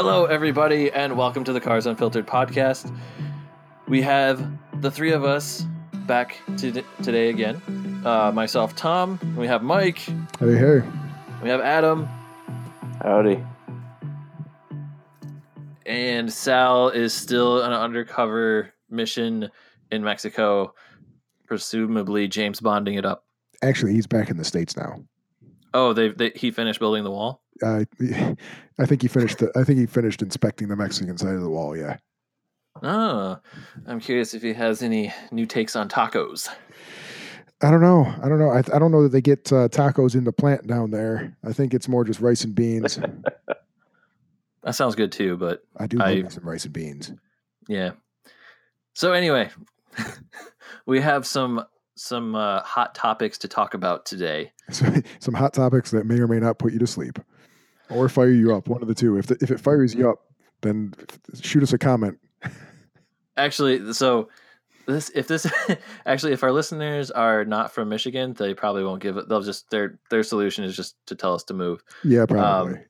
Hello, everybody, and welcome to the Cars Unfiltered podcast. We have the three of us back today again. Myself, Tom. We have Mike. Howdy, hey. We have Adam. Howdy. And Sal is still on an undercover mission in Mexico, presumably James Bonding it up. Actually, he's back in the States now. Oh, he finished building the wall? I think he finished. I think he finished inspecting the Mexican side of the wall. Yeah. Oh, I'm curious if he has any new takes on tacos. I don't know. I don't know that they get tacos in the plant down there. I think it's more just rice and beans. That sounds good too, but I do love some rice and beans. Yeah. So anyway, we have some hot topics to talk about today. Some hot topics that may or may not put you to sleep or fire you up. One of the two. If it fires you up, then shoot us a comment. Actually, if our listeners are not from Michigan, they probably won't give it. They'll just, their solution is just to tell us to move. Yeah, probably.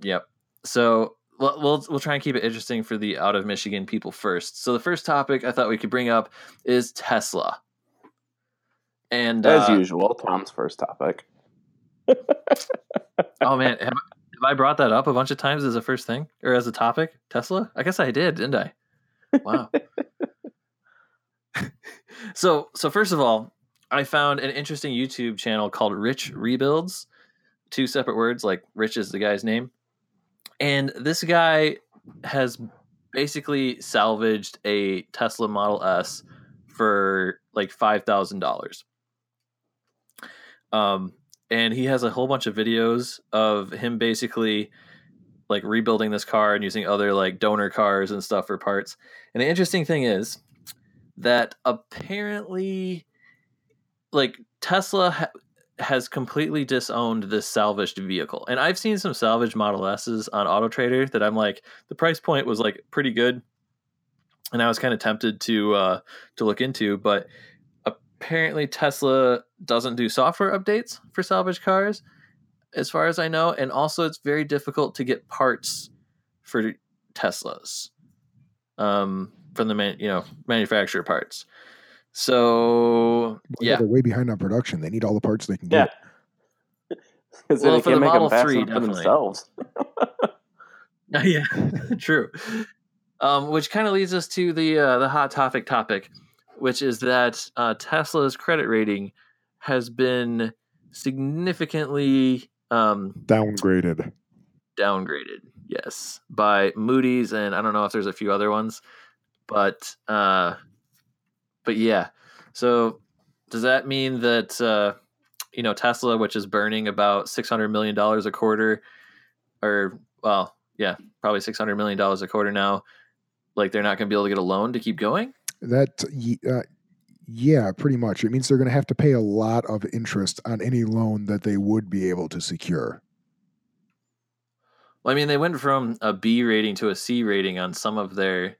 Yep. So we'll try and keep it interesting for the out of Michigan people first. So the first topic I thought we could bring up is Tesla. And as usual, Tom's first topic. Oh man, have I brought that up a bunch of times as a first thing or as a topic? Tesla? I guess I did, didn't I? Wow. So first of all, I found an interesting YouTube channel called Rich Rebuilds. Two separate words, like Rich is the guy's name. And this guy has basically salvaged a Tesla Model S for like $5,000. And he has a whole bunch of videos of him basically like rebuilding this car and using other like donor cars and stuff for parts. And the interesting thing is that apparently like Tesla has completely disowned this salvaged vehicle. And I've seen some salvaged Model S's on Auto Trader that I'm like, the price point was like pretty good. And I was kind of tempted to look into, but apparently Tesla doesn't do software updates for salvage cars, as far as I know. And also it's very difficult to get parts for Teslas, from the manufacturer parts. So yeah, they're way behind on production. They need all the parts they can get. Because well, they for can't the make Model them 3, definitely. Themselves. Yeah, true. Which kind of leads us to the hot topic, which is that Tesla's credit rating has been significantly downgraded. Downgraded, yes, by Moody's, and I don't know if there's a few other ones, but yeah, so does that mean that, Tesla, which is burning about $600 million a quarter probably $600 million a quarter now, like they're not going to be able to get a loan to keep going? That, yeah, pretty much. It means they're going to have to pay a lot of interest on any loan that they would be able to secure. Well, I mean, they went from a B rating to a C rating on some of their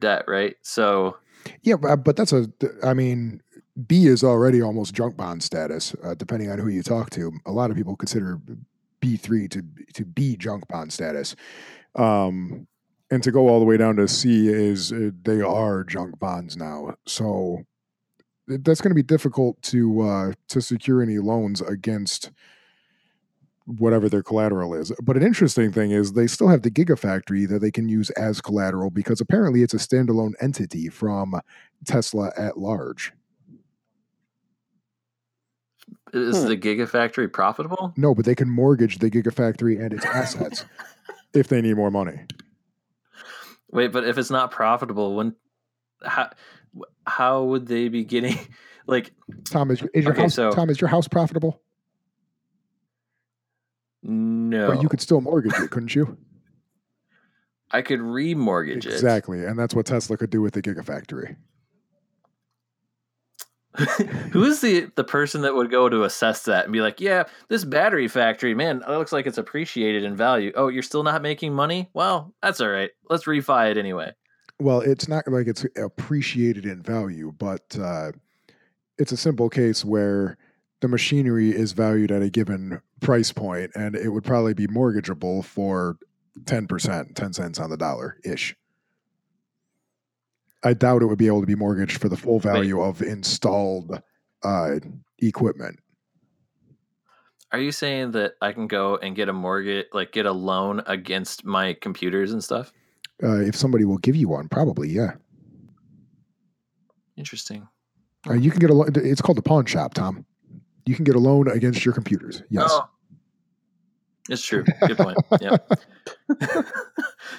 debt, right? So yeah, but B is already almost junk bond status, depending on who you talk to. A lot of people consider B3 to be junk bond status, and to go all the way down to C is they are junk bonds now. So that's going to be difficult to secure any loans against whatever their collateral is. But an interesting thing is they still have the Gigafactory that they can use as collateral because apparently it's a standalone entity from Tesla at large. Is the Gigafactory profitable? No, but they can mortgage the Gigafactory and its assets if they need more money. Wait, but if it's not profitable, how would they be getting like... Tom, is your house profitable? No. But you could still mortgage it, couldn't you? I could remortgage it. Exactly. And that's what Tesla could do with the Gigafactory. Who is the person that would go to assess that and be like, yeah, this battery factory, man, it looks like it's appreciated in value. Oh, you're still not making money? Well, that's all right. Let's refi it anyway. Well, it's not like it's appreciated in value, but it's a simple case where the machinery is valued at a given price point, and it would probably be mortgageable for 10%, 10 cents on the dollar-ish. I doubt it would be able to be mortgaged for the full value of installed equipment. Are you saying that I can go and get a mortgage, like get a loan against my computers and stuff? If somebody will give you one, probably, yeah. Interesting. You can get a loan. It's called the pawn shop, Tom. You can get a loan against your computers. Yes. Oh. It's true. Good point. Yeah.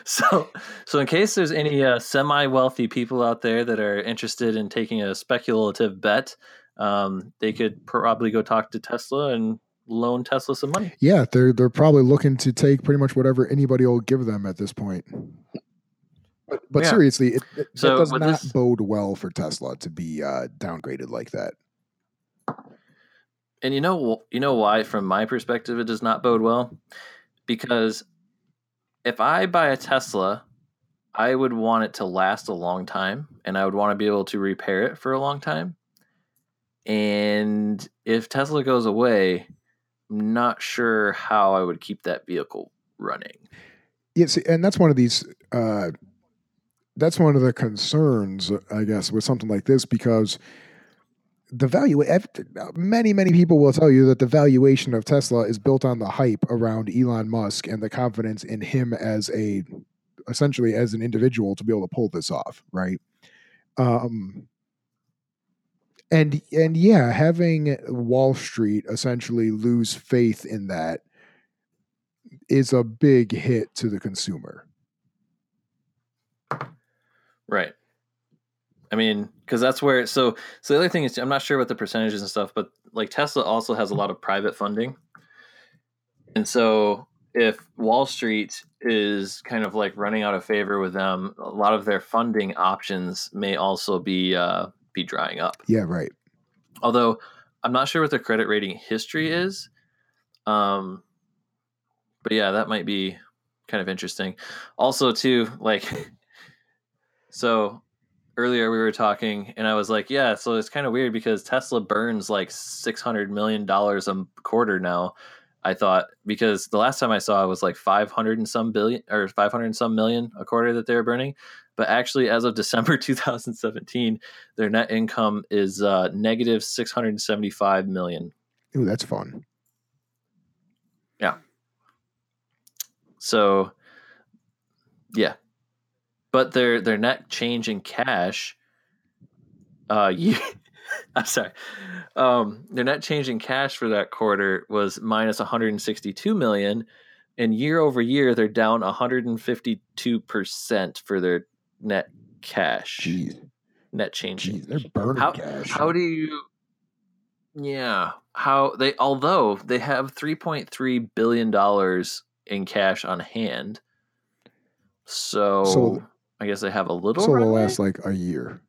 So in case there's any semi-wealthy people out there that are interested in taking a speculative bet, they could probably go talk to Tesla and loan Tesla some money. Yeah, they're probably looking to take pretty much whatever anybody will give them at this point. But yeah. Seriously, it does not bode well for Tesla to be downgraded like that. And you know why, from my perspective, it does not bode well? Because if I buy a Tesla, I would want it to last a long time, and I would want to be able to repair it for a long time. And if Tesla goes away, I'm not sure how I would keep that vehicle running. Yes, and that's one of these... that's one of the concerns, I guess, with something like this, because... the value, many people will tell you that the valuation of Tesla is built on the hype around Elon Musk and the confidence in him as essentially as an individual to be able to pull this off, right? And yeah, having Wall Street essentially lose faith in that is a big hit to the consumer. Right. I mean, because that's where, so the other thing is, I'm not sure what the percentages and stuff, but like Tesla also has a lot of private funding. And so if Wall Street is kind of like running out of favor with them, a lot of their funding options may also be drying up. Yeah, right. Although I'm not sure what their credit rating history is. But yeah, that might be kind of interesting. Also too, like, so... earlier we were talking and I was like, yeah, so it's kind of weird because Tesla burns like $600 million a quarter now, I thought, because the last time I saw it was like 500 and some million a quarter that they were burning. But actually, as of December 2017, their net income is negative $675 million. Ooh, that's fun. Yeah. So, yeah. But their net change in cash, I'm sorry, their net change in cash for that quarter was minus $162 million, and year over year they're down 152% for their net cash. Jeez. Net change. Jeez, they're burning cash. How do you? Yeah, although they have $3.3 billion in cash on hand, so I guess they have a little. So it'll last like a year.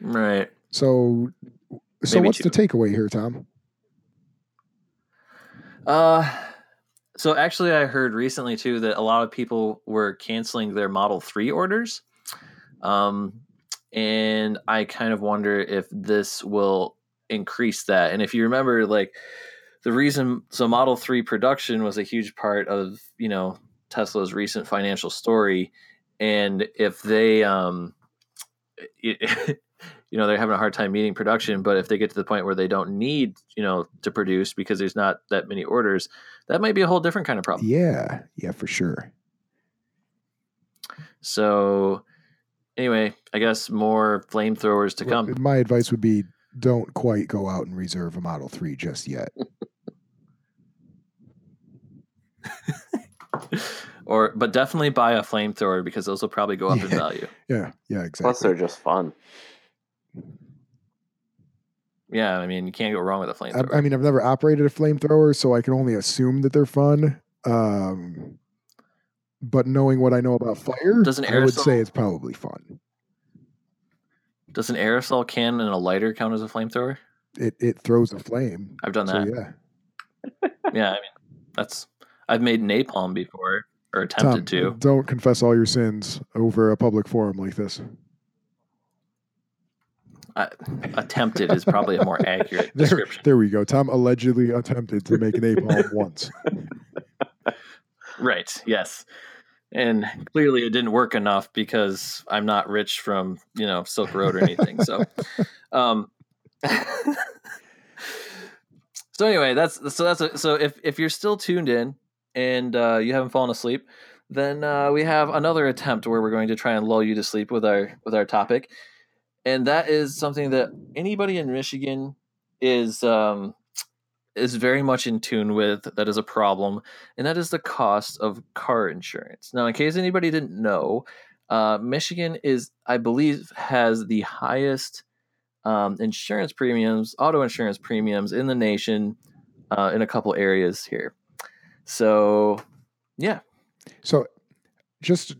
Right. So maybe what's the takeaway here, Tom? So actually I heard recently too that a lot of people were canceling their Model 3 orders. And I kind of wonder if this will increase that. And if you remember, like the reason, so Model 3 production was a huge part of, you know, Tesla's recent financial story, and if they they're having a hard time meeting production, but if they get to the point where they don't need, you know, to produce because there's not that many orders, that might be a whole different kind of problem. Yeah, for sure. So anyway, I guess more flamethrowers to come. My advice would be don't quite go out and reserve a Model 3 just yet. But definitely buy a flamethrower because those will probably go up in value. Yeah, exactly. Plus, they're just fun. Yeah, I mean, you can't go wrong with a flamethrower. I mean, I've never operated a flamethrower, so I can only assume that they're fun. But knowing what I know about fire, I would say it's probably fun. Does an aerosol can and a lighter count as a flamethrower? It throws a flame. I've done that. So yeah. Yeah, I mean, that's... I've made napalm before, or attempted to. Don't confess all your sins over a public forum like this. Attempted is probably a more accurate description. There we go. Tom allegedly attempted to make an napalm once. Right. Yes. And clearly it didn't work enough because I'm not rich from, you know, Silk Road or anything. So, so anyway, if you're still tuned in and you haven't fallen asleep, then we have another attempt where we're going to try and lull you to sleep with our topic. And that is something that anybody in Michigan is very much in tune with. That is a problem, and that is the cost of car insurance. Now, in case anybody didn't know, Michigan is, I believe, has the highest insurance premiums, auto insurance premiums in the nation in a couple areas here. So, yeah. So just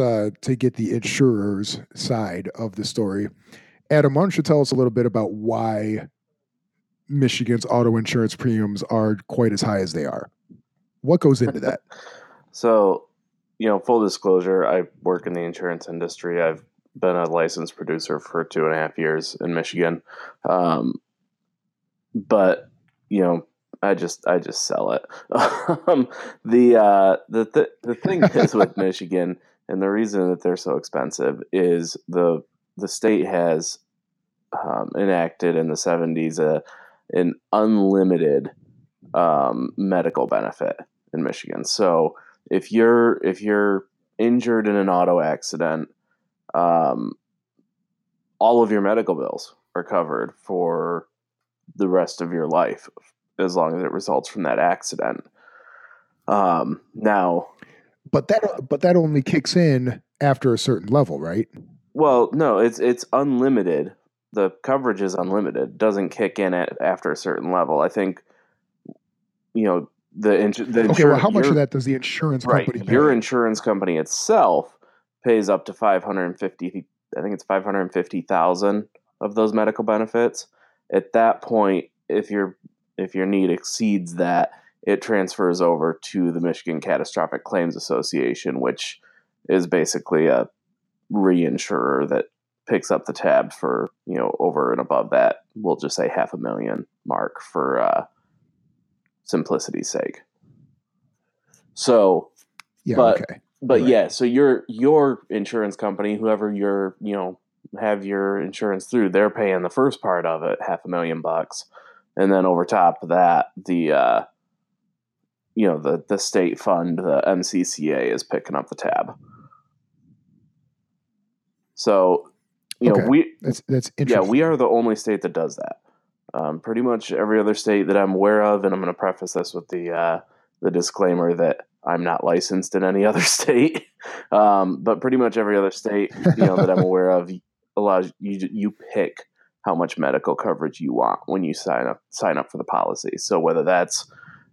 to get the insurer's side of the story, Adam, why don't you tell us a little bit about why Michigan's auto insurance premiums are quite as high as they are? What goes into that? So, you know, full disclosure, I work in the insurance industry. I've been a licensed producer for 2.5 years in Michigan. But, you know, I just sell it. The thing is with Michigan, and the reason that they're so expensive is the state has enacted in the 70s an unlimited medical benefit in Michigan. So if you're injured in an auto accident, all of your medical bills are covered for the rest of your life, as long as it results from that accident. But that only kicks in after a certain level, right? Well, no, it's unlimited. The coverage is unlimited. Doesn't kick in after a certain level. I think, you know, the insurance. Well, how much of that does the insurance company pay? Your insurance company itself pays up to $550,000 of those medical benefits. At that point, if your need exceeds that, it transfers over to the Michigan Catastrophic Claims Association, which is basically a reinsurer that picks up the tab for, you know, over and above that, we'll just say $500,000 mark for simplicity's sake. So, yeah, so your insurance company, whoever you're, you know, have your insurance through, they're paying the first part of it, $500,000. And then over top of that, the state fund, the MCCA, is picking up the tab. So, that's interesting. Yeah, we are the only state that does that. Pretty much every other state that I'm aware of, and I'm going to preface this with the disclaimer that I'm not licensed in any other state, but pretty much every other state, you know, that I'm aware of allows you pick how much medical coverage you want when you sign up for the policy. So whether that's,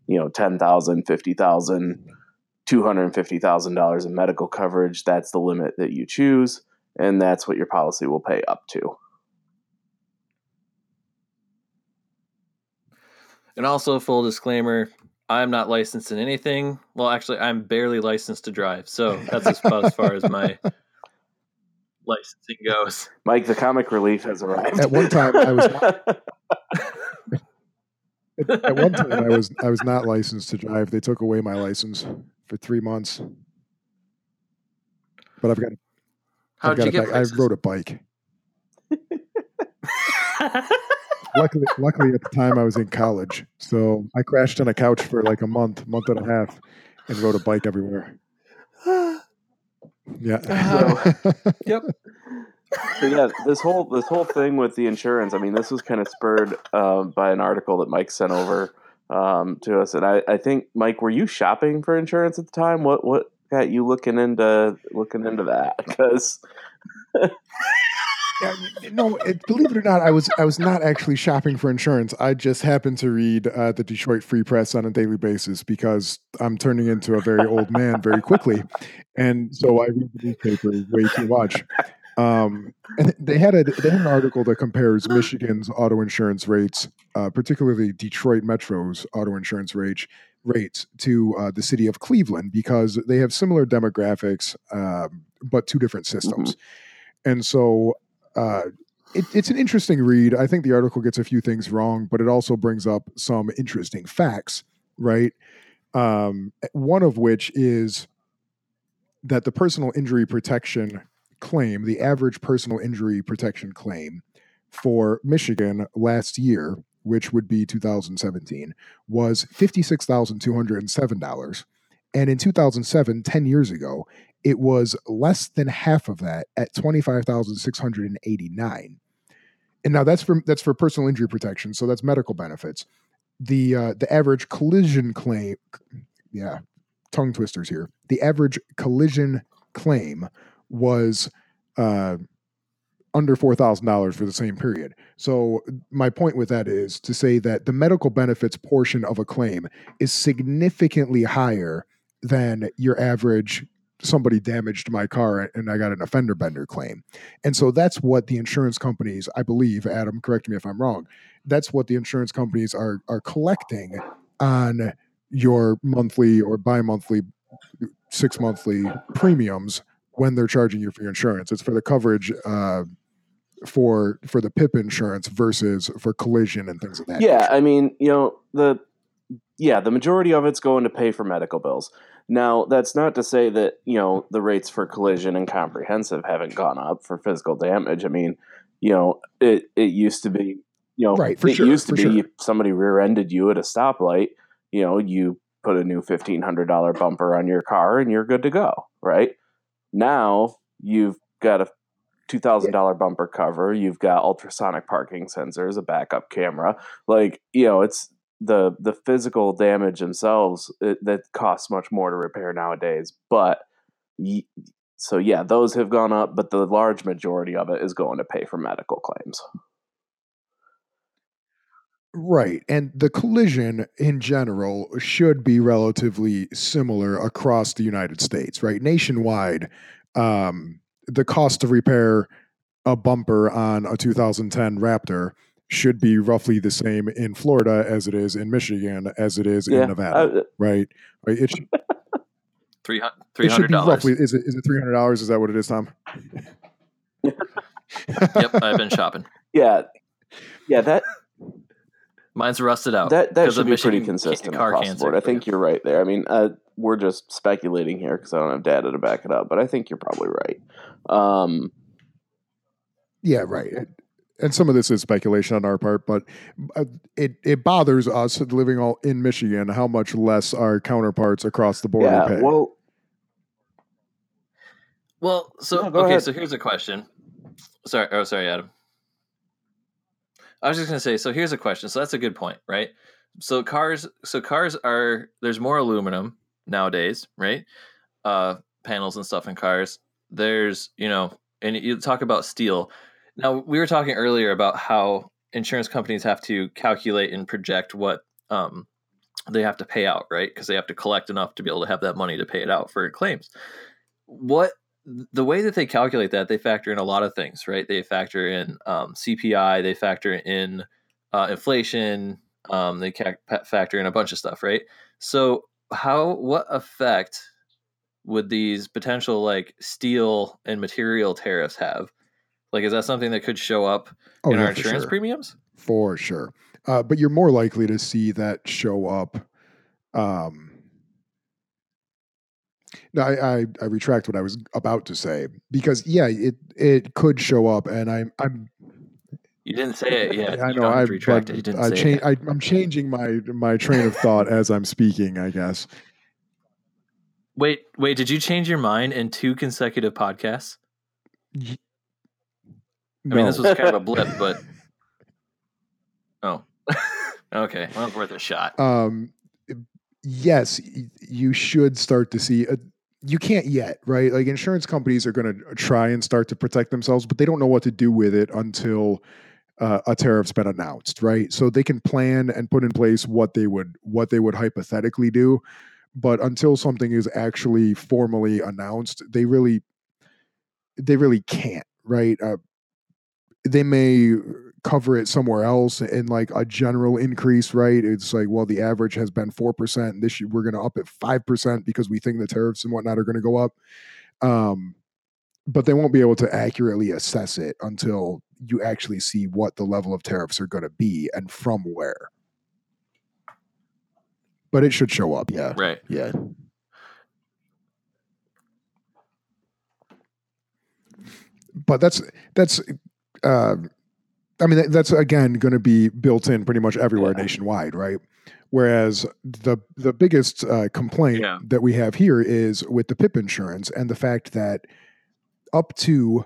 you know, $10,000, $50,000, $250,000 in medical coverage, that's the limit that you choose, and that's what your policy will pay up to. And also, full disclaimer, I'm not licensed in anything. Well, actually, I'm barely licensed to drive, so that's about as far as my licensing goes. Mike, the comic relief has arrived. At one time I was not licensed to drive. They took away my license for 3 months. But I rode a bike. Luckily at the time I was in college. So I crashed on a couch for like a month and a half and rode a bike everywhere. Yeah. Yep. So yeah, this whole thing with the insurance, I mean, this was kind of spurred by an article that Mike sent over to us, and I think, Mike, were you shopping for insurance at the time? What got you looking into that? Because believe it or not, I was not actually shopping for insurance. I just happened to read the Detroit Free Press on a daily basis because I'm turning into a very old man very quickly, and so I read the newspaper way too much. And they had an article that compares Michigan's auto insurance rates, particularly Detroit Metro's auto insurance rates, to the city of Cleveland, because they have similar demographics, but two different systems, mm-hmm. And so. It's an interesting read. I think the article gets a few things wrong, but it also brings up some interesting facts, right? One of which is that the personal injury protection claim, the average personal injury protection claim for Michigan last year, which would be 2017, was $56,207. And in 2007, 10 years ago, it was less than half of that at $25,689. And now that's for personal injury protection, so that's medical benefits. The average collision claim, yeah, tongue twisters here. The average collision claim was under $4,000 for the same period. So my point with that is to say that the medical benefits portion of a claim is significantly higher than your average somebody damaged my car and I got an fender bender claim. And so that's what the insurance companies, I believe, Adam, correct me if I'm wrong, that's what the insurance companies are collecting on your monthly or bi-monthly, 6 monthly premiums when they're charging you for your insurance. It's for the coverage for the PIP insurance versus for collision and things of that nature. I mean, you know, the majority of it's going to pay for medical bills. Now, that's not to say that, you know, the rates for collision and comprehensive haven't gone up for physical damage. I mean, you know, it used to be, you know, right, it used to be somebody rear-ended you at a stoplight, you know, you put a new $1,500 bumper on your car and you're good to go, right? Now you've got a $2,000 bumper cover, you've got ultrasonic parking sensors, a backup camera. Like, you know, it's the physical damage themselves that costs much more to repair nowadays. But so, yeah, those have gone up, but the large majority of it is going to pay for medical claims. Right. And the collision in general should be relatively similar across the United States, right? Nationwide, the cost to repair a bumper on a 2010 Raptor should be roughly the same in Florida as it is in Michigan, as it is in Nevada, right? It should, $300. Roughly, is it $300? Is that what it is, Tom? Yep, I've been shopping. Yeah, that... Mine's rusted out. That should be pretty consistent across the board. I think you're right there. I mean, we're just speculating here because I don't have data to back it up, but I think you're probably right. Yeah, right. And some of this is speculation on our part, but it bothers us living all in Michigan how much less our counterparts across the border pay. Well, so okay, so here's a question. Sorry, Adam. I was just going to say, so here's a question. So that's a good point, right? So cars are, there's more aluminum nowadays, right? Panels and stuff in cars. There's, you know, and you talk about steel. Now, we were talking earlier about how insurance companies have to calculate and project what they have to pay out, right? Because they have to collect enough to be able to have that money to pay it out for claims. The way that they calculate that, they factor in a lot of things, right? They factor in CPI, they factor in inflation, they factor in a bunch of stuff, right? So what effect would these potential like steel and material tariffs have? Like, is that something that could show up in our insurance premiums? For sure. But you're more likely to see that show up. No, I retract what I was about to say because it could show up, and I'm. You didn't say it yet. I know. I retracted. You didn't say it. I'm changing my train of thought as I'm speaking, I guess. Wait! Did you change your mind in 2 consecutive podcasts? No. I mean, this was kind of a blip, but. Oh. Okay. Well, it's worth a shot. Yes, you should start to see. You can't yet, right? Like insurance companies are going to try and start to protect themselves, but they don't know what to do with it until a tariff's been announced, right? So they can plan and put in place what they would hypothetically do, but until something is actually formally announced, they really can't, right? They may cover it somewhere else in like a general increase, right? It's like, well, the average has been 4%. This year we're going to up it 5% because we think the tariffs and whatnot are going to go up. But they won't be able to accurately assess it until you actually see what the level of tariffs are going to be and from where. But it should show up, yeah. Right. Yeah. But that's again going to be built in pretty much everywhere nationwide, right? Whereas the biggest complaint that we have here is with the PIP insurance and the fact that up to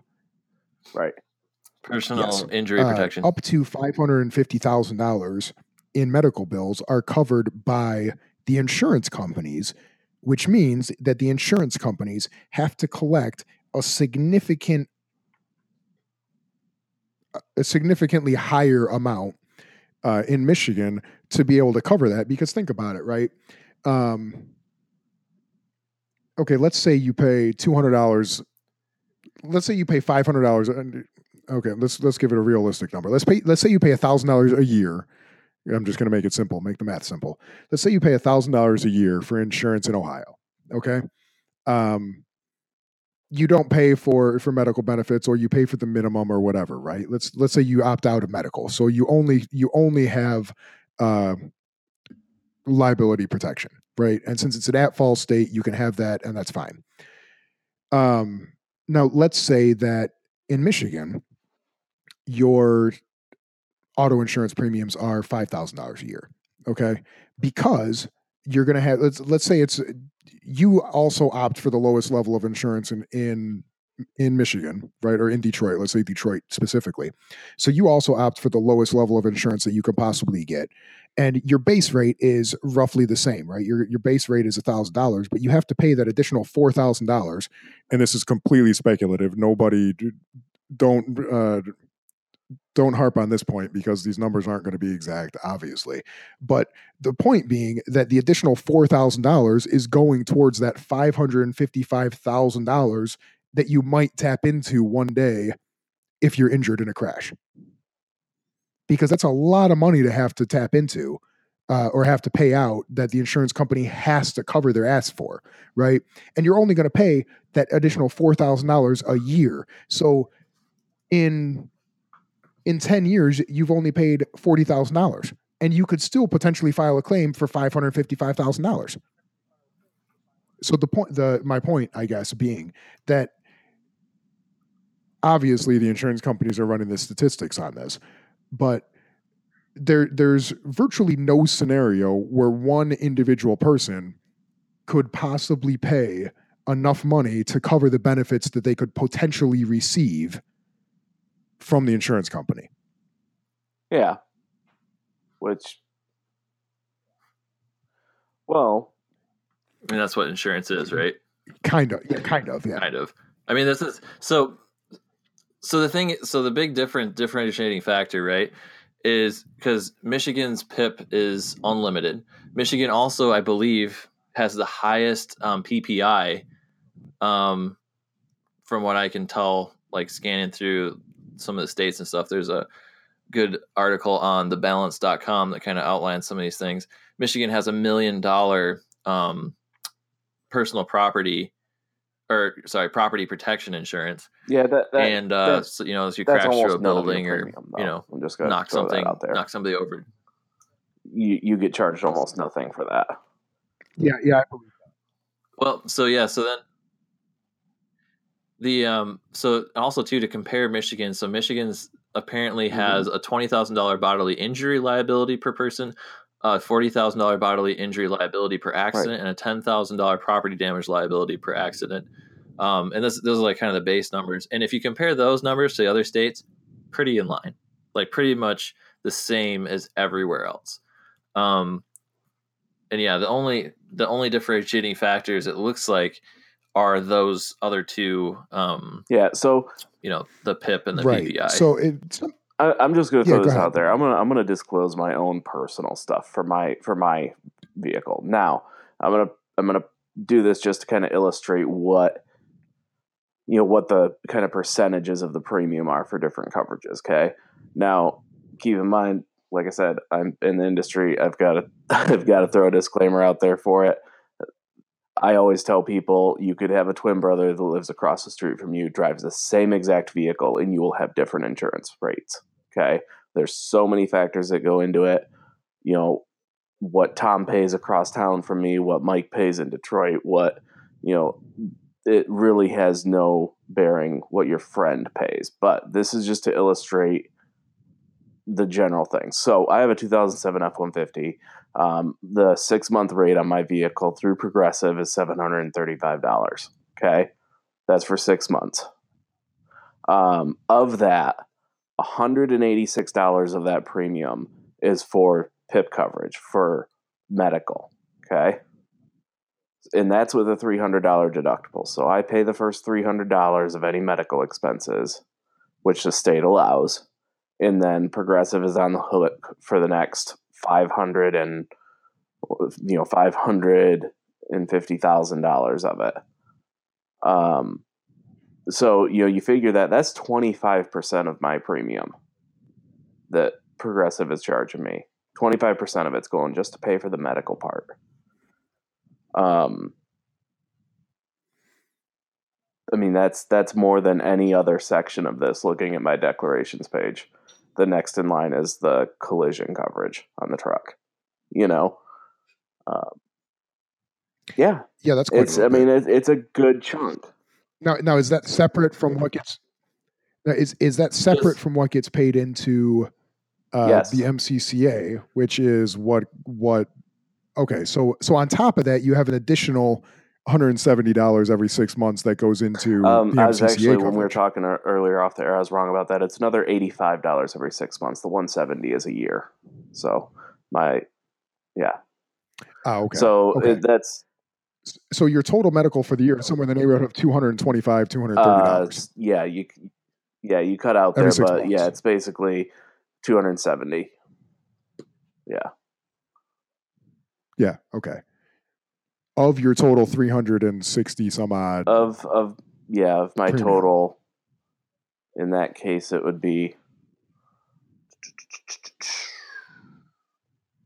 personal injury protection up to $550,000 in medical bills are covered by the insurance companies, which means that the insurance companies have to collect a significantly higher amount in Michigan to be able to cover that. Because think about it, right? Okay, let's say you pay $200. Let's say you pay $500. Okay, let's give it a realistic number. Let's say you pay $1,000 a year. I'm just going to make it simple. Make the math simple. Let's say you pay $1,000 a year for insurance in Ohio. Okay. You don't pay for medical benefits, or you pay for the minimum or whatever, right? Let's say you opt out of medical. So you only have liability protection, right? And since it's an at-fault state, you can have that, and that's fine. Now, let's say that in Michigan, your auto insurance premiums are $5,000 a year, okay? Because you're going to have, let's say it's, you also opt for the lowest level of insurance in Michigan, right? Or in Detroit, let's say Detroit specifically. So you also opt for the lowest level of insurance that you could possibly get. And your base rate is roughly the same, right? Your base rate is $1,000, but you have to pay that additional $4,000. And this is completely speculative. Nobody, don't harp on this point because these numbers aren't going to be exact, obviously. But the point being that the additional $4,000 is going towards that $555,000 that you might tap into one day if you're injured in a crash. Because that's a lot of money to have to tap into or have to pay out that the insurance company has to cover their ass for, right? And you're only going to pay that additional $4,000 a year. So in 10 years, you've only paid $40,000, and you could still potentially file a claim for $555,000. So my point, I guess, being that obviously the insurance companies are running the statistics on this, but there's virtually no scenario where one individual person could possibly pay enough money to cover the benefits that they could potentially receive from the insurance company. Yeah. Which, well, I mean, that's what insurance is, right? Kind of. Yeah, kind of. Yeah. Kind of. I mean, this is so the big differentiating factor, right, is because Michigan's PIP is unlimited. Michigan also, I believe, has the highest PPI from what I can tell, like scanning through some of the states and stuff. There's a good article on thebalance.com that kind of outlines some of these things. Michigan has $1 million personal property property protection insurance. Yeah. So, you know, if you crash through a building or, premium, you know, I'm just going to knock somebody over, you get charged almost nothing for that. Yeah. Yeah. I believe that. Well, so yeah. So then, to compare Michigan, so Michigan's apparently has a $20,000 bodily injury liability per person, a $40,000 bodily injury liability per accident, and a $10,000 property damage liability per accident. And those are like kind of the base numbers. And if you compare those numbers to the other states, pretty in line, like pretty much the same as everywhere else. And yeah, the only differentiating factors, it looks like, are those other two? So you know, the PIP and the PPI. So I'm just going to throw this out there. I'm gonna disclose my own personal stuff for my vehicle. Now I'm gonna do this just to kind of illustrate what the kind of percentages of the premium are for different coverages. Okay. Now keep in mind, like I said, I'm in the industry. I've got to throw a disclaimer out there for it. I always tell people you could have a twin brother that lives across the street from you, drives the same exact vehicle, and you will have different insurance rates. Okay. There's so many factors that go into it. You know, what Tom pays across town from me, what Mike pays in Detroit, what, you know, it really has no bearing what your friend pays. But this is just to illustrate the general thing. So I have a 2007 F-150. The 6-month rate on my vehicle through Progressive is $735. Okay. That's for 6 months. Of that, $186 of that premium is for PIP coverage for medical. Okay. And that's with a $300 deductible. So I pay the first $300 of any medical expenses, which the state allows. And then Progressive is on the hook for the next $550,000 of it. So, you know, you figure that that's 25% of my premium that Progressive is charging me. 25% of it's going just to pay for the medical part. I mean, that's more than any other section of this. Looking at my declarations page, the next in line is the collision coverage on the truck, you know? Yeah, that's quite it's a good chunk. Now, is that separate from what gets, is that separate from what gets paid into yes. the MCCA, which is what, okay. So on top of that, you have an additional $170 every 6 months that goes into the MCCA I was actually, coverage. When we were talking earlier off the air, I was wrong about that. It's another $85 every 6 months. The $170 is a year. So okay. So okay. So your total medical for the year is somewhere in the neighborhood of $225, $230. You cut out there, but months. Yeah, it's basically $270. Yeah. Yeah. Okay. Of your total 360 some odd of my premium. Total, in that case, it would be,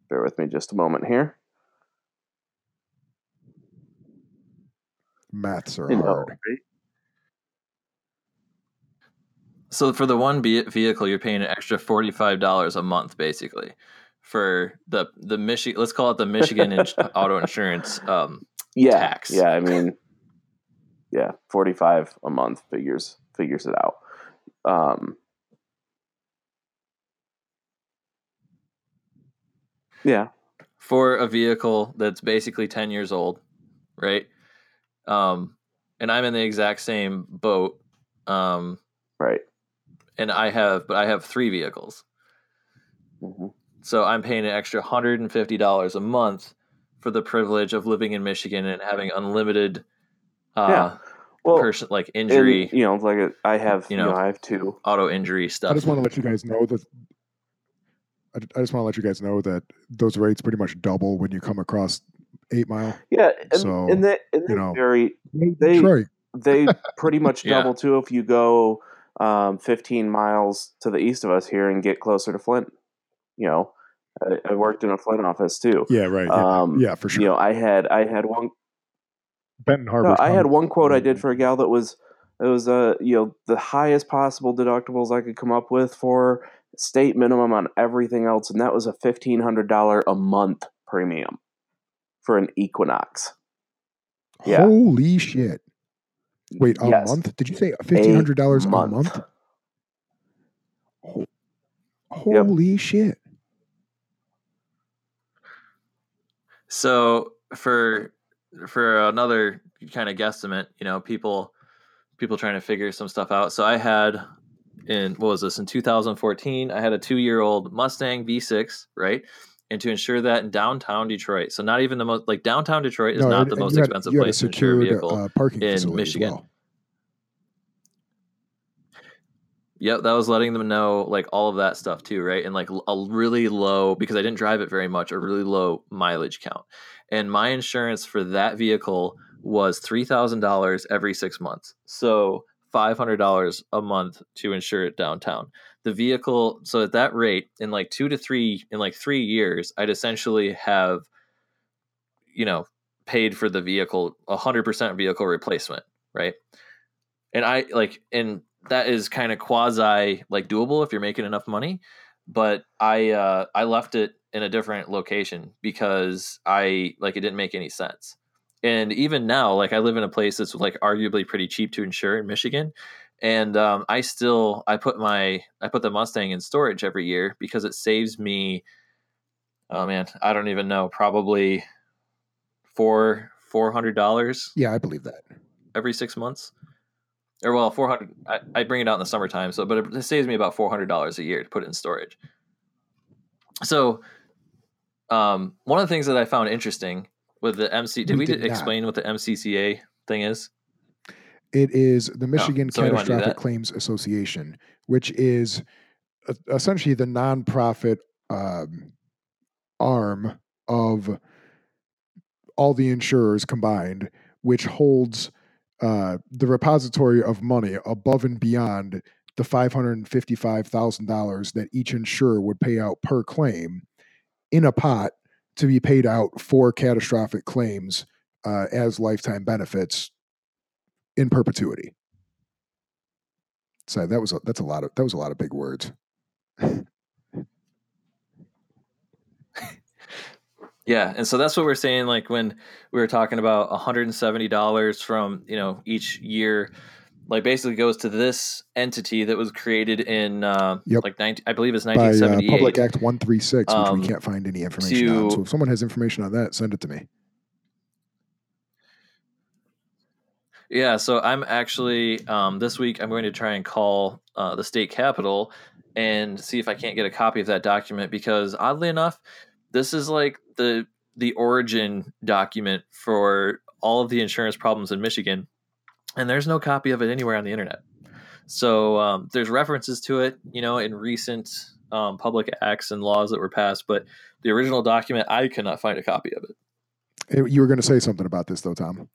bear with me just a moment here. Maths are hard. So for the one vehicle, you're paying an extra $45 a month, basically. For the Michigan, let's call it the Michigan auto insurance tax. Yeah, I mean, yeah, $45 a month figures it out. Yeah, for a vehicle that's basically 10 years old, right? And I'm in the exact same boat, right? And I have three vehicles. Mm-hmm. So I'm paying an extra $150 a month for the privilege of living in Michigan and having unlimited, injury. And, I have two auto injury stuff. I just want to let you guys know that. I just want to let you guys know that those rates pretty much double when you come across 8 Mile. Yeah, they pretty much double too if you go 15 miles to the east of us here and get closer to Flint. You know, I worked in a Flint office too. Yeah, right. Yeah, for sure. You know, I had one. Benton Harbor. No, I had one quote I did for a gal that was the highest possible deductibles I could come up with for state minimum on everything else, and that was a $1,500 a month premium for an Equinox. Yeah. Holy shit! Wait, month? Did you say $1,500 a month? Holy shit. So for another kind of guesstimate, you know, people trying to figure some stuff out. So I had in 2014, I had a 2-year-old Mustang V6, right? And to insure that in downtown Detroit. So not even the most, like, downtown Detroit is not the most expensive place to insure a vehicle parking in Michigan. Well. Yep, that was letting them know, like, all of that stuff too, right? And like a really low, because I didn't drive it very much, a really low mileage count. And my insurance for that vehicle was $3,000 every 6 months. So $500 a month to insure it downtown. The vehicle, so at that rate, in like 2 to 3 years, I'd essentially have, you know, paid for the vehicle, 100% vehicle replacement, right? And I like, and that is kind of quasi like doable if you're making enough money. But I left it in a different location because I like, it didn't make any sense. And even now, like I live in a place that's like arguably pretty cheap to insure in Michigan. And I put the Mustang in storage every year because it saves me, oh man, I don't even know, probably $400. Yeah, I believe that. Every 6 months. Or well, 400. I bring it out in the summertime, so but it saves me about $400 a year to put it in storage. So, one of the things that I found interesting with the MC, did we explain what the MCCA thing is? It is the Michigan Catastrophic Claims Association, which is essentially the nonprofit arm of all the insurers combined, which holds the repository of money above and beyond the $555,000 that each insurer would pay out per claim in a pot to be paid out for catastrophic claims as lifetime benefits in perpetuity. So that was a lot of big words. Yeah. And so that's what we're saying. Like when we were talking about $170 from, you know, each year, like basically goes to this entity that was created in I believe it's 1978. By, Public Act 136, which we can't find any information on. So if someone has information on that, send it to me. Yeah. So I'm actually this week I'm going to try and call the state capitol and see if I can't get a copy of that document, because oddly enough, this is like the origin document for all of the insurance problems in Michigan, and there's no copy of it anywhere on the internet. So there's references to it, you know, in recent public acts and laws that were passed, but the original document, I could not find a copy of it. You were going to say something about this, though, Tom,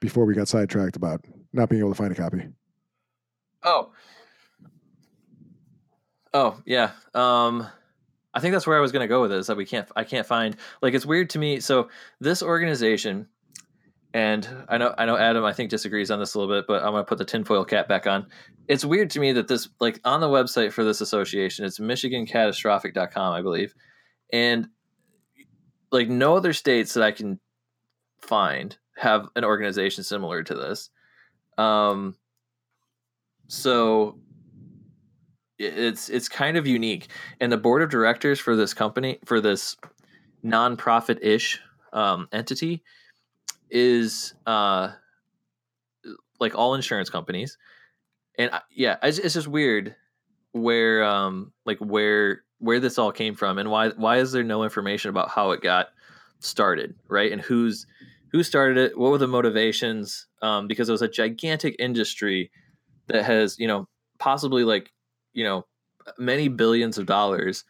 before we got sidetracked about not being able to find a copy. Oh, yeah. I think that's where I was going to go with it, is that I can't find, like, it's weird to me. So this organization, and I know Adam, I think, disagrees on this a little bit, but I'm going to put the tinfoil cap back on. It's weird to me that this, like, on the website for this association, it's michigancatastrophic.com, I believe. And like no other states that I can find have an organization similar to this. So it's kind of unique, and the board of directors for this company, for this nonprofit ish entity, is like all insurance companies. And it's just weird where like where this all came from, and why is there no information about how it got started, right? And who started it? What were the motivations? Because it was a gigantic industry that has, you know, possibly like, you know, many billions of dollars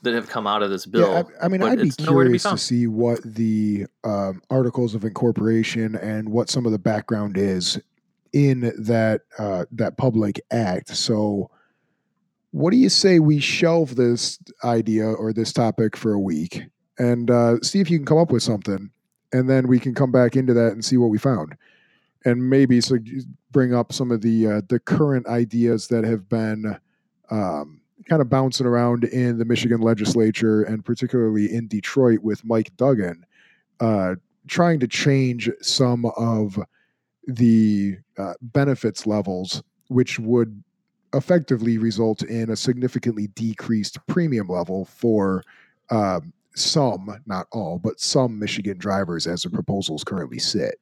that have come out of this bill. Yeah, I mean, I'd be curious to see what the articles of incorporation and what some of the background is in that public act. So what do you say we shelve this idea or this topic for a week and see if you can come up with something, and then we can come back into that and see what we found, and maybe bring up some of the current ideas that have been kind of bouncing around in the Michigan legislature, and particularly in Detroit with Mike Duggan, trying to change some of the benefits levels, which would effectively result in a significantly decreased premium level for some, not all, but some Michigan drivers as the proposals currently sit.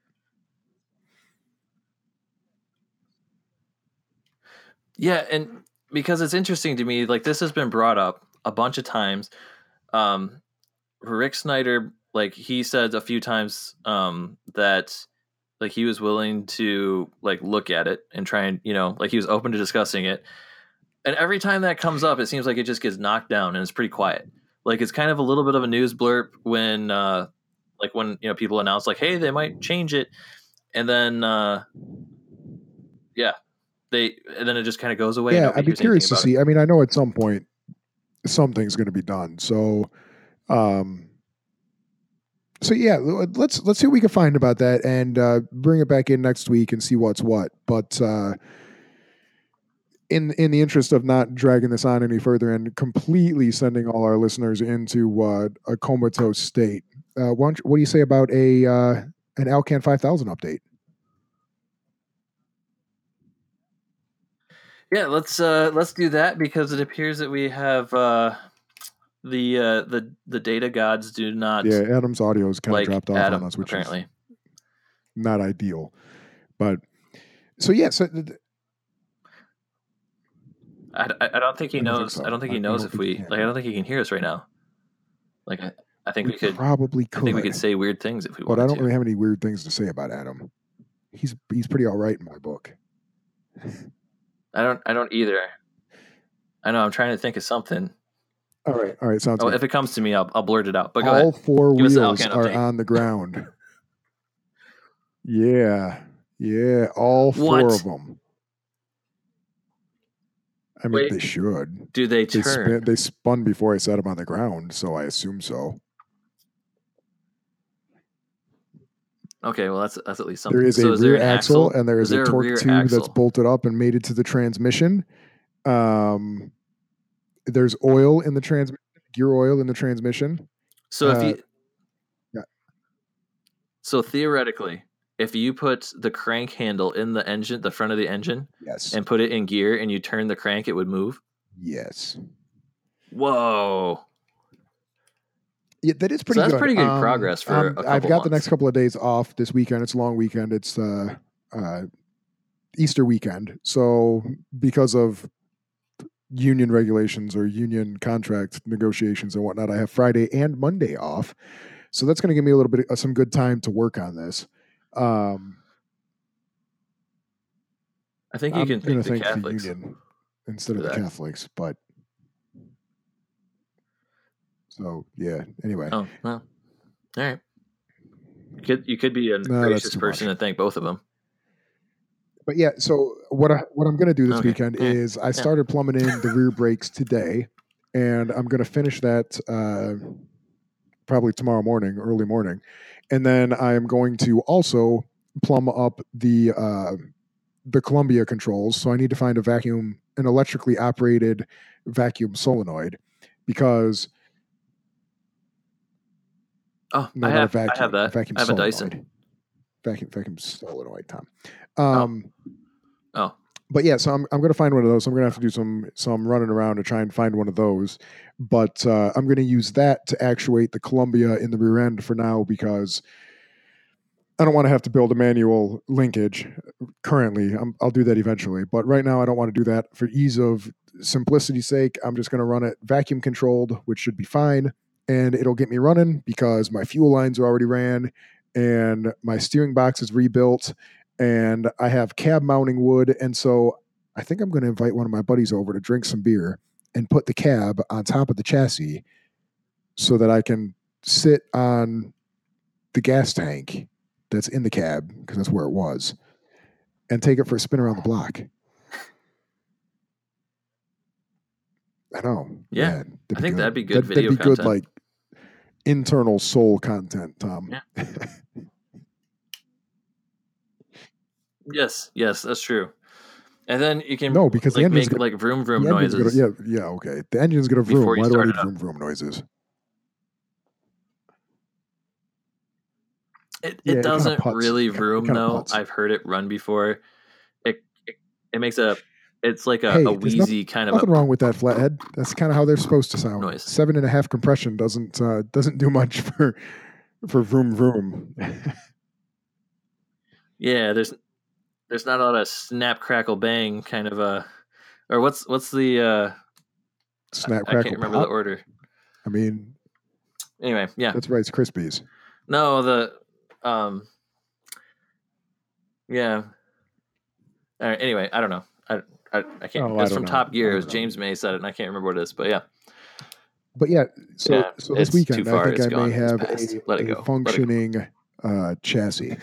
Yeah, and because it's interesting to me, like this has been brought up a bunch of times. Rick Snyder, like he said a few times that like he was willing to like look at it and try and, you know, like he was open to discussing it. And every time that comes up, it seems like it just gets knocked down, and it's pretty quiet. Like it's kind of a little bit of a news blurb when like when, you know, people announce like, hey, they might change it. And then, and then it just kind of goes away. Yeah, I'd be curious to see. I mean, I know at some point something's going to be done. So So yeah, let's see what we can find about that and bring it back in next week and see what's what. But in the interest of not dragging this on any further and completely sending all our listeners into a comatose state, what do you say about an Alcan 5000 update? Yeah, let's do that, because it appears that we have the data gods do not. Yeah, Adam's audio is kind of dropped off on us, which apparently is not ideal. But so yeah, so I don't think he knows. I don't think he knows if we like. I don't think he can hear us right now. Like I think we could probably. I think we could say weird things if we wanted to. But I don't really have any weird things to say about Adam. He's pretty all right in my book. I don't either. I know. I'm trying to think of something. All right. Sounds good. If it comes to me, I'll blurt it out. But go ahead. All four wheels are on the ground. Yeah. All four of them. I mean, they should. Do they turn? They spun before I set them on the ground, so I assume so. Okay, well, that's at least something. There is a rear axle, and there is a torque tube that's bolted up and mated to the transmission. There's oil in the gear oil in the transmission. So if you, so theoretically, if you put the crank handle in the engine, the front of the engine, yes, and put it in gear, and you turn the crank, it would move. Yes. Whoa. Yeah, that is pretty. So that's good. Pretty good progress for. A couple I've got months. The next couple of days off this weekend. It's a long weekend. It's Easter weekend. So because of union regulations or union contract negotiations and whatnot, I have Friday and Monday off. So that's going to give me a little bit of some good time to work on this. I think you can thank the Catholics union instead of the Catholics, but. So yeah. Anyway. Oh well. All right. You could be a gracious person and thank both of them. But yeah, so what I'm going to do this weekend is I started plumbing in the rear brakes today, and I'm going to finish that probably tomorrow morning, early morning, and then I am going to also plumb up the Columbia controls. So I need to find an electrically operated vacuum solenoid, because. Oh, no, I have a Dyson. Vacuum solenoid, Tom. But yeah, so I'm going to find one of those. I'm going to have to do some running around to try and find one of those. But I'm going to use that to actuate the Columbia in the rear end for now, because I don't want to have to build a manual linkage currently. I'll do that eventually. But right now I don't want to do that. For ease of simplicity's sake, I'm just going to run it vacuum controlled, which should be fine. And it'll get me running, because my fuel lines are already ran, and my steering box is rebuilt, and I have cab mounting wood. And so I think I'm going to invite one of my buddies over to drink some beer and put the cab on top of the chassis so that I can sit on the gas tank that's in the cab, because that's where it was, and take it for a spin around the block. I know. Yeah. Man, I think that'd be good video content. That'd be good, internal soul content, Tom. Yeah. yes, that's true. And then you can because the engine's make vroom vroom noises. Okay. The engine's gonna vroom. Why do I need vroom vroom noises? It doesn't really vroom though. Putts. I've heard it run before. It makes a. It's like a wheezy kind of. Nothing wrong with that flathead. That's kind of how they're supposed to sound. Noise. 7.5 compression doesn't do much for vroom vroom. Yeah, there's not a lot of snap crackle bang kind of or what's the snap crackle? I can't remember the order. I mean, anyway, yeah, that's Rice Krispies. No, the yeah. All right. Anyway, I don't know. I can't. It's from Top Gear. It was James May said it, and I can't remember what it is. But yeah. But yeah. So yeah, so this weekend, I think I may have a functioning chassis.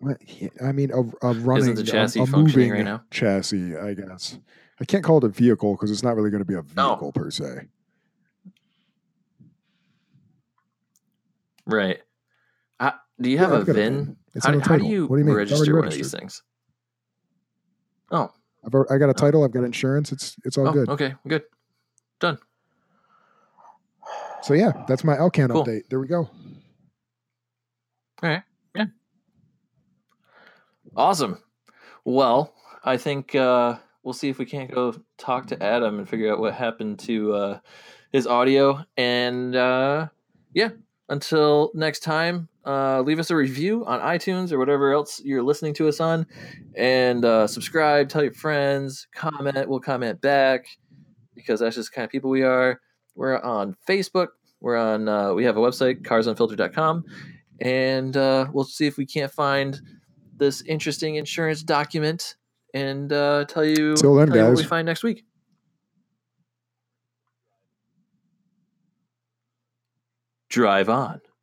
What? I mean, a running, isn't the chassis functioning right now? Chassis, I guess. I can't call it a vehicle because it's not really going to be a vehicle per se. Right. Do you have a VIN? How do you register one of these things? Oh. I got a title. I've got insurance. It's all good. Okay, good. Done. So, yeah, that's my Alcan update. There we go. All right. Yeah. Awesome. Well, I think we'll see if we can't go talk to Adam and figure out what happened to his audio. And, yeah, until next time, leave us a review on iTunes or whatever else you're listening to us on. And subscribe, tell your friends, comment. We'll comment back because that's just the kind of people we are. We're on Facebook. We're on, we have a website, carsunfiltered.com. And we'll see if we can't find this interesting insurance document and tell you what we find next week. Drive on.